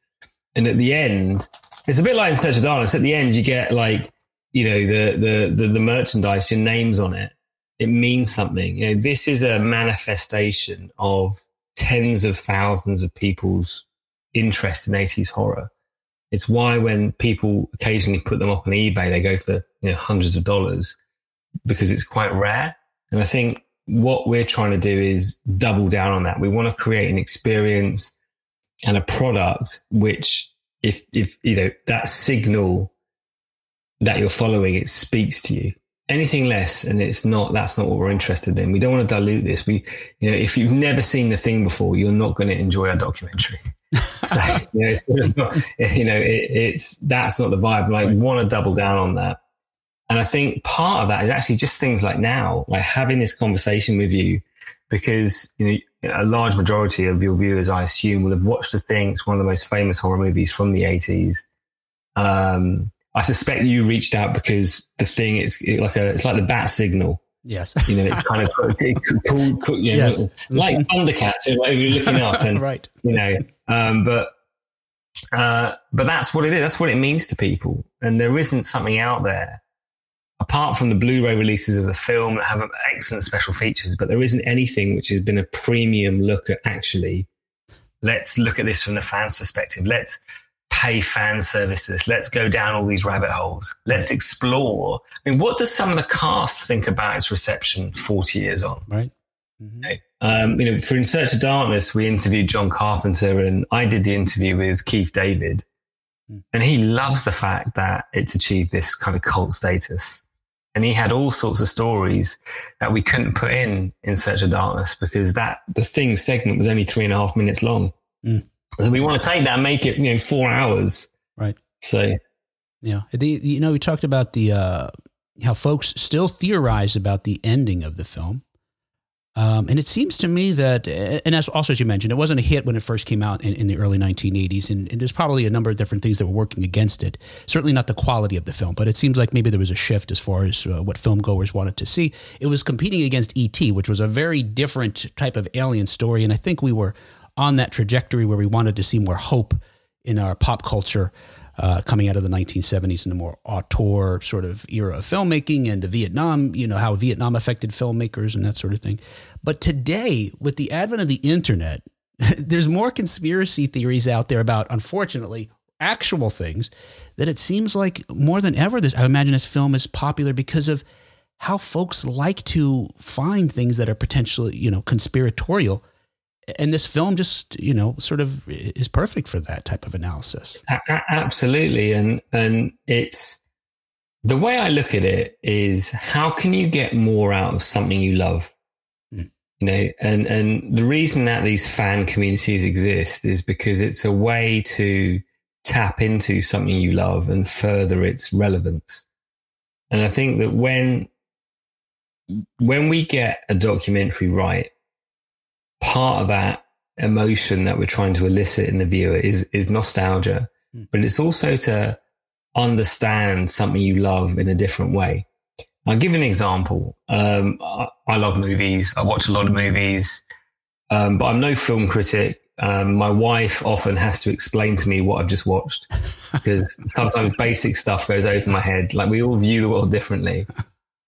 And at the end, it's a bit like In Search of Darkness. At the end, you get like, you know, the, the the the merchandise, your name's on it. It means something. You know, this is a manifestation of tens of thousands of people's interest in eighties horror. It's why when people occasionally put them up on eBay, they go for, you know, hundreds of dollars, because it's quite rare. And I think what we're trying to do is double down on that. We want to create an experience and a product which, If, if, you know, that signal that you're following, it speaks to you. Anything less, and it's not, that's not what we're interested in. We don't want to dilute this. We, you know, if you've never seen The Thing before, you're not going to enjoy our documentary. So, you know, it's, you know it, it's, that's not the vibe. And I right. want to double down on that. And I think part of that is actually just things like now, like having this conversation with you, because, you know, a large majority of your viewers, I assume, will have watched The Thing. It's one of the most famous horror movies from the eighties. Um, I suspect you reached out because The Thing, it's like a, it's like the bat signal. Yes. You know, it's kind of cool, cool, you know, yes. like Thundercats, you know, like you're looking up and, right. you know, um, but, uh, but that's what it is. That's what it means to people. And there isn't something out there, apart from the Blu-ray releases of the film that have excellent special features, but there isn't anything which has been a premium look at actually, let's look at this from the fans' perspective. Let's pay fan service to this. Let's go down all these rabbit holes. Let's explore. I mean, what does some of the cast think about its reception forty years on? Right. Mm-hmm. Um, you know, for In Search of Darkness, we interviewed John Carpenter, and I did the interview with Keith David. Mm. And he loves the fact that it's achieved this kind of cult status. And he had all sorts of stories that we couldn't put in In Search of Darkness, because that the Thing segment was only three and a half minutes long. Mm. So we want to take that and make it, you know, four hours. Right. So, yeah. The, you know, we talked about the, uh, how folks still theorize about the ending of the film. Um, and it seems to me that, and as also as you mentioned, it wasn't a hit when it first came out in, in the early nineteen eighties, and, and there's probably a number of different things that were working against it. Certainly not the quality of the film, but it seems like maybe there was a shift as far as uh, what filmgoers wanted to see. It was competing against E T, which was a very different type of alien story, and I think we were on that trajectory where we wanted to see more hope in our pop culture uh, coming out of the nineteen seventies and the more auteur sort of era of filmmaking, and the Vietnam, you know, how Vietnam affected filmmakers and that sort of thing. But today, with the advent of the internet There's more conspiracy theories out there about, unfortunately, actual things that it seems like more than ever, this, I imagine this film is popular because of how folks like to find things that are potentially, you know, conspiratorial. And this film just, you know, sort of is perfect for that type of analysis. Absolutely. And, and it's the way I look at it is, how can you get more out of something you love? Mm. You know, and, and the reason that these fan communities exist is because it's a way to tap into something you love and further its relevance. And I think that when, when we get a documentary right, part of that emotion that we're trying to elicit in the viewer is, is nostalgia, mm. but it's also to understand something you love in a different way. I'll give an example. Um, I, I love movies. I watch a lot of movies, um, but I'm no film critic. Um, my wife often has to explain to me what I've just watched because sometimes basic stuff goes over my head. Like, we all view the world differently.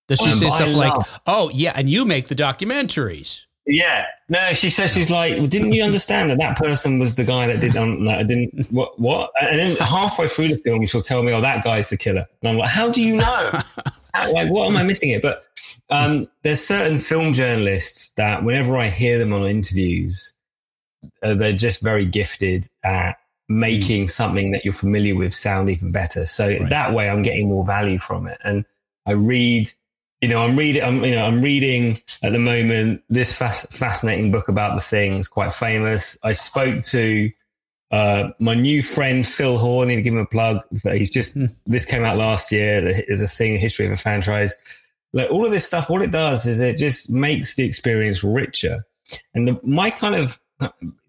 Does she um, say stuff like, oh yeah, and you make the documentaries? Yeah. No, she says, she's like, well, didn't you understand that that person was the guy that did, um, that I didn't, what, what? And then halfway through the film, she'll tell me, oh, that guy's the killer. And I'm like, how do you know? How, like, what am I missing it? But um, there's certain film journalists that whenever I hear them on interviews, uh, they're just very gifted at making mm. something that you're familiar with sound even better. So right. that way I'm getting more value from it. And I read, You know, I'm reading. I'm, you know, I'm reading at the moment this fast, fascinating book about The Thing. It's quite famous. I spoke to uh, my new friend Phil Horne. Need to give him a plug. He's just this came out last year. The, the Thing: History of a Franchise. Like, all of this stuff, what it does is it just makes the experience richer. And the, my kind of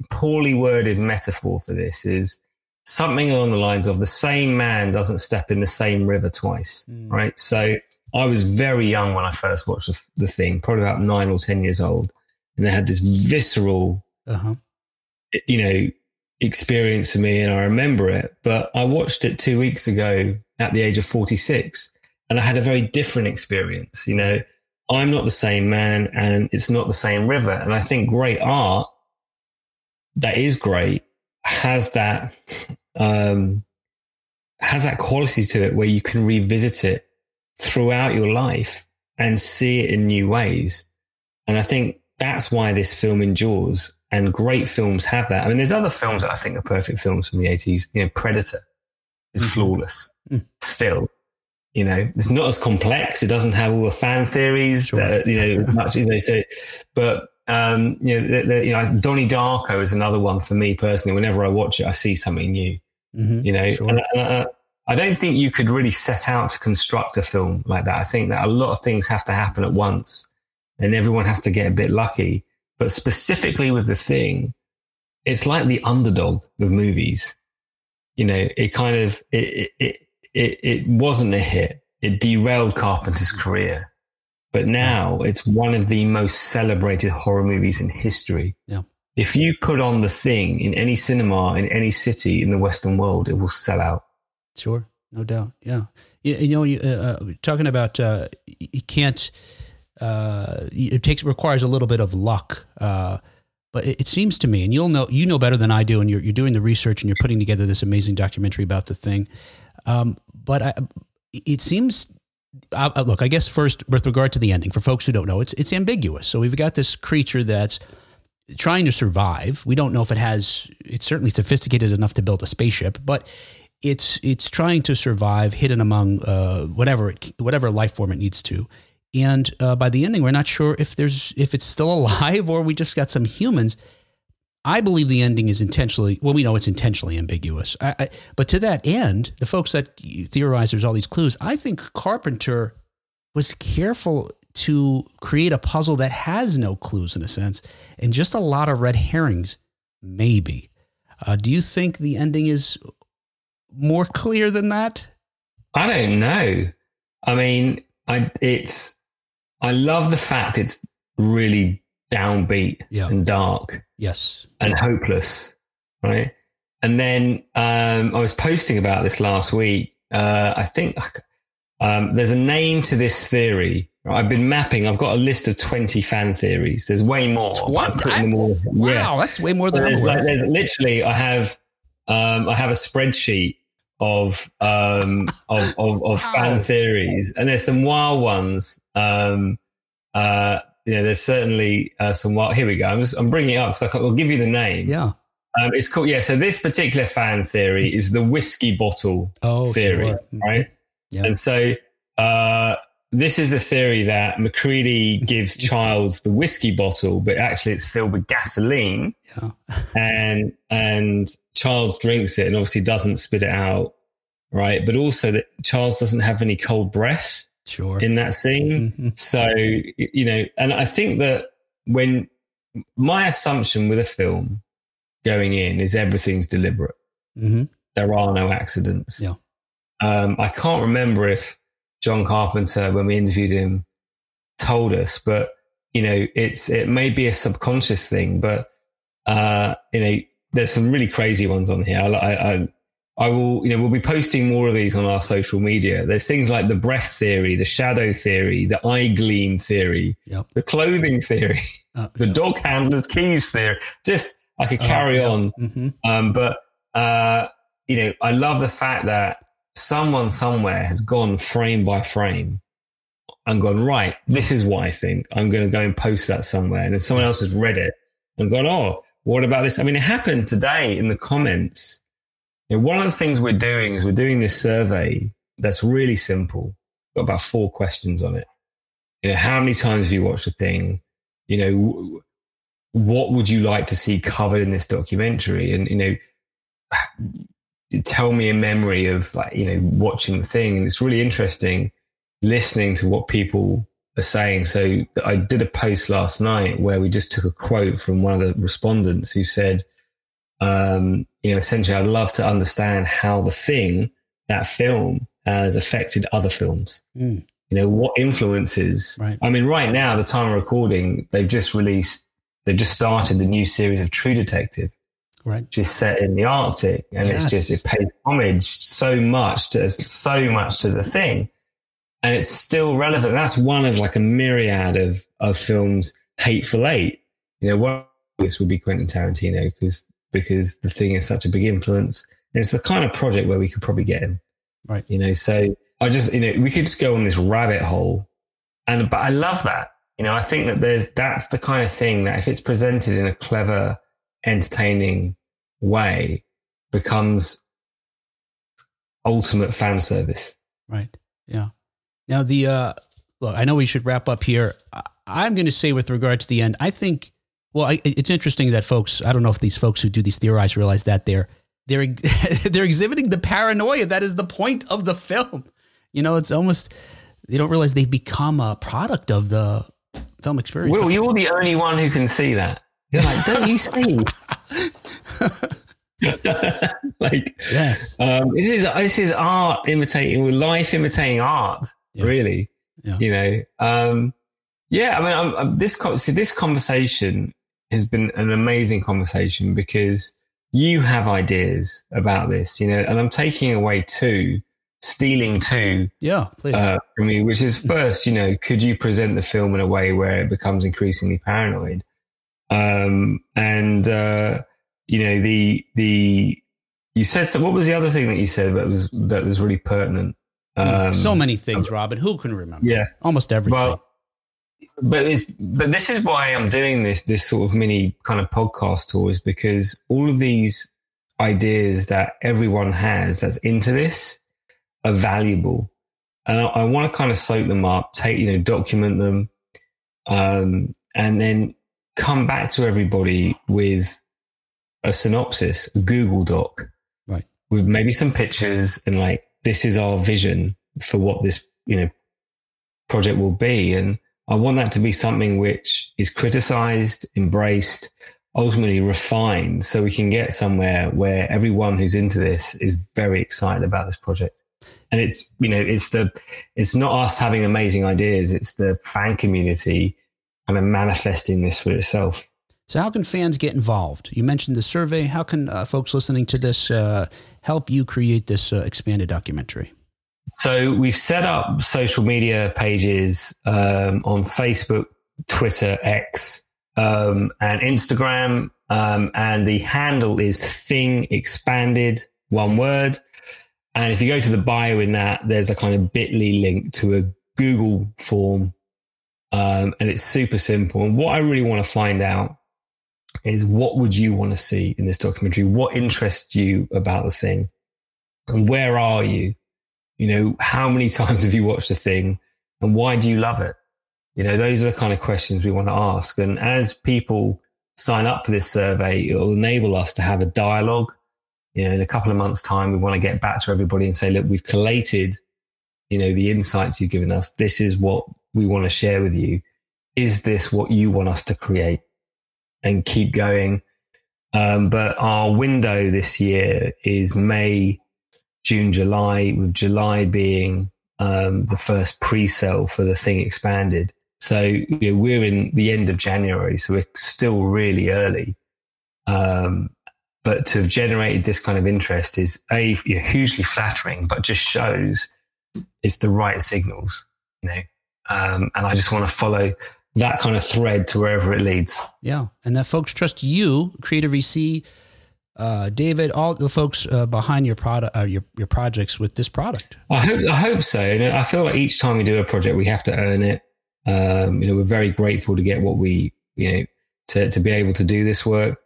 poorly worded metaphor for this is something along the lines of the same man doesn't step in the same river twice, mm. right? So. I was very young when I first watched the, the Thing, probably about nine or ten years old, and it had this visceral, uh-huh. you know, experience for me, and I remember it. But I watched it two weeks ago at the age of forty-six, and I had a very different experience. You know, I'm not the same man, and it's not the same river. And I think great art that is great has that um, has that quality to it where you can revisit it throughout your life and see it in new ways. And I think that's why this film endures, and great films have that. I mean, there's other films that I think are perfect films from the eighties. You know, Predator is mm. flawless mm. still. You know, it's not as complex. It doesn't have all the fan theories, sure. that, you know, much, you know, so, but, um, you know, the, the, you know, Donnie Darko is another one for me personally. Whenever I watch it, I see something new, mm-hmm. you know, sure. and, and, and I don't think you could really set out to construct a film like that. I think that a lot of things have to happen at once, and everyone has to get a bit lucky. But specifically with The Thing, it's like the underdog of movies. You know, it kind of, it, it, it, it wasn't a hit. It derailed Carpenter's career. But now it's one of the most celebrated horror movies in history. Yeah. If you put on The Thing in any cinema, in any city in the Western world, it will sell out. Sure. No doubt. Yeah. You, you know, you, uh, talking about, uh, you can't, uh, it takes, requires a little bit of luck. Uh, but it, it seems to me, and you'll know, you know better than I do, and you're, you're doing the research and you're putting together this amazing documentary about The Thing. Um, but I, it seems, uh, look, I guess first with regard to the ending, for folks who don't know, it's, it's ambiguous. So we've got this creature that's trying to survive. We don't know if it has, it's certainly sophisticated enough to build a spaceship, but It's it's trying to survive, hidden among uh, whatever it, whatever life form it needs to, and uh, by the ending, we're not sure if there's if it's still alive or we just got some humans. I believe the ending is intentionally well, we know it's intentionally ambiguous. I, I, but to that end, the folks that theorize there's all these clues. I think Carpenter was careful to create a puzzle that has no clues in a sense, and just a lot of red herrings. Maybe, uh, do you think the ending is more clear than that? I don't know. I mean, I it's I love the fact it's really downbeat yeah. and dark, yes, and hopeless, right? And then um, I was posting about this last week. Uh, I think um, there's a name to this theory I've been mapping. I've got a list of twenty fan theories. There's way more. What? I, wow, yeah. That's way more than I there's, like, there's literally. I have, um, I have a spreadsheet of um of of, of fan theories, and there's some wild ones. Um, uh, you know, there's certainly uh, some wild. Here we go. I'm just, I'm bringing it up because I'll give you the name. Yeah. Um, it's cool. Yeah. So this particular fan theory is the whiskey bottle oh, theory, sure. right? Yeah. And so. Uh, This is the theory that Macready gives Childs the whiskey bottle, but actually it's filled with gasoline, yeah. and and Childs drinks it and obviously doesn't spit it out, right? But also that Childs doesn't have any cold breath sure. in that scene. Mm-hmm. So, you know, and I think that when my assumption with a film going in is everything's deliberate. Mm-hmm. There are no accidents. Yeah, um, I can't remember if John Carpenter, when we interviewed him, told us, but you know, it's it may be a subconscious thing, but uh, you know, there's some really crazy ones on here. I, I, I will, you know, we'll be posting more of these on our social media. There's things like the breath theory, the shadow theory, the eye gleam theory, yep. the clothing theory, uh, the yep. dog handler's keys theory. Just I could carry uh, yep. on, mm-hmm. um, but uh, you know, I love the fact that someone somewhere has gone frame by frame and gone, right, this is what I think. I'm going to go and post that somewhere. And then someone else has read it and gone, oh, what about this? I mean, it happened today in the comments. You know, one of the things we're doing is we're doing this survey that's really simple. Got about four questions on it. You know, how many times have you watched The Thing? You know, what would you like to see covered in this documentary? And, you know, tell me a memory of, like, you know, watching The Thing. And it's really interesting listening to what people are saying. So I did a post last night where we just took a quote from one of the respondents who said, um, you know, essentially, I'd love to understand how The Thing, that film, has affected other films. Mm. You know, what influences. Right. I mean, right now, the time of recording, they've just released, they've just started the new series of True Detective. Right. Just set in the Arctic, and yes. it's just it pays homage so much to so much to The Thing, and it's still relevant. That's one of like a myriad of of films. Hateful Eight, you know, one of this would be Quentin Tarantino because because The Thing is such a big influence. And it's the kind of project where we could probably get him, right? You know, so I just you know we could just go on this rabbit hole, and but I love that. You know, I think that there's that's the kind of thing that if it's presented in a clever, entertaining way becomes ultimate fan service. Right. Yeah. Now the, uh, look, I know we should wrap up here. I'm going to say with regard to the end, I think, well, I, it's interesting that folks, I don't know if these folks who do these theorize realize that they're, they're, they're exhibiting the paranoia. That is the point of the film. You know, it's almost, they don't realize they've become a product of the film experience. Will, you're the only one who can see that. You're like, don't you see? like, yes. um, this is this is art imitating, life imitating art, yeah. really. Yeah. You know, um, yeah. I mean, I'm, I'm, this see, this conversation has been an amazing conversation because you have ideas about this, you know, and I'm taking away two, stealing two, yeah, please. Uh, from you, which is first, you know, could you present the film in a way where it becomes increasingly paranoid? Um, and, uh, you know, the, the, you said, so what was the other thing that you said that was, that was really pertinent? Um, so many things, Robin, who can remember? Yeah. Almost everything. Well, but it's, but this is why I'm doing this, this sort of mini kind of podcast tour is because all of these ideas that everyone has that's into this are valuable. And I, I want to kind of soak them up, take, you know, document them. Um, and then, come back to everybody with a synopsis, a Google Doc, right? With maybe some pictures and like, this is our vision for what this, you know, project will be. And I want that to be something which is criticized, embraced, ultimately refined so we can get somewhere where everyone who's into this is very excited about this project. And it's, you know, it's the, it's not us having amazing ideas. It's the fan community kind of manifesting this for itself. So how can fans get involved? You mentioned the survey. How can uh, folks listening to this uh, help you create this uh, expanded documentary? So we've set up social media pages um, on Facebook, Twitter, X, um, and Instagram. Um, and the handle is Thing Expanded, one word. And if you go to the bio in that, there's a kind of bit dot l y link to a Google form. Um, and it's super simple. And what I really want to find out is, what would you want to see in this documentary? What interests you about The Thing? And where are you? You know, how many times have you watched The Thing, and why do you love it? You know, those are the kind of questions we want to ask. And as people sign up for this survey, it will enable us to have a dialogue. You know, in a couple of months' time, we want to get back to everybody and say, look, we've collated, you know, the insights you've given us. This is what we want to share with you. Is this what you want us to create? And keep going. Um, but our window this year is May, June, July, with July being um, the first pre-sale for The Thing Expanded. So you know, we're in the end of January, so we're still really early. Um, but to have generated this kind of interest is a you know, hugely flattering, but just shows it's the right signals, you know. Um, and I just want to follow that kind of thread to wherever it leads. Yeah, and that folks trust you, Creator V C, Uh, David, all the folks uh, behind your product, uh, your your projects with this product. I hope, I hope so. And I feel like each time we do a project, we have to earn it. Um, you know, we're very grateful to get what we, you know, to to be able to do this work.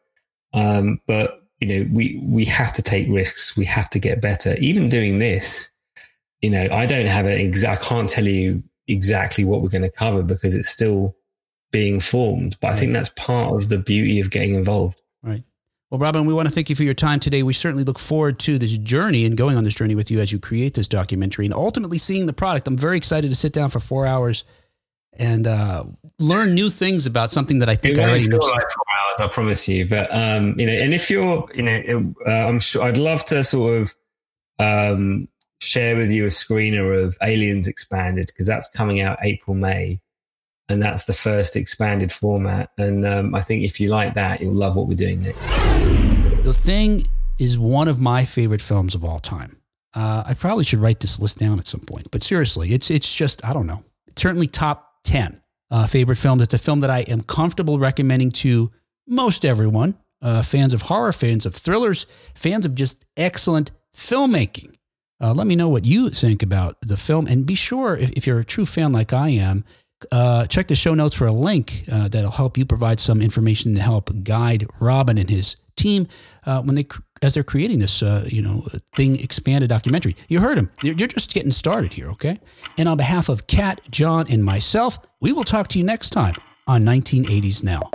Um, but you know, we we have to take risks. We have to get better. Even doing this, you know, I don't have an exact. I can't tell you exactly what we're going to cover because it's still being formed. But I think that's part of the beauty of getting involved. Right. Well, Robin, we want to thank you for your time today. We certainly look forward to this journey and going on this journey with you as you create this documentary and ultimately seeing the product. I'm very excited to sit down for four hours and uh, learn new things about something that I think it I already know. Like four hours, I promise you. But um, you know, and if you're, you know, uh, I'm sure I'd love to sort of um, share with you a screener of Aliens Expanded, because that's coming out April, May, and that's the first expanded format. And um, I think if you like that, you'll love what we're doing next. The Thing is one of my favorite films of all time. Uh, I probably should write this list down at some point, but seriously, it's it's just, I don't know, it's certainly top ten uh, favorite films. It's a film that I am comfortable recommending to most everyone, uh, fans of horror, fans of thrillers, fans of just excellent filmmaking. Uh, let me know what you think about the film, and be sure, if, if you're a true fan like I am, Uh, check the show notes for a link uh, that'll help you provide some information to help guide Robin and his team uh, when they as they're creating this, uh, you know, Thing Expanded documentary. You heard him. You're just getting started here, okay? And on behalf of Kat, John, and myself, we will talk to you next time on nineteen eighties Now.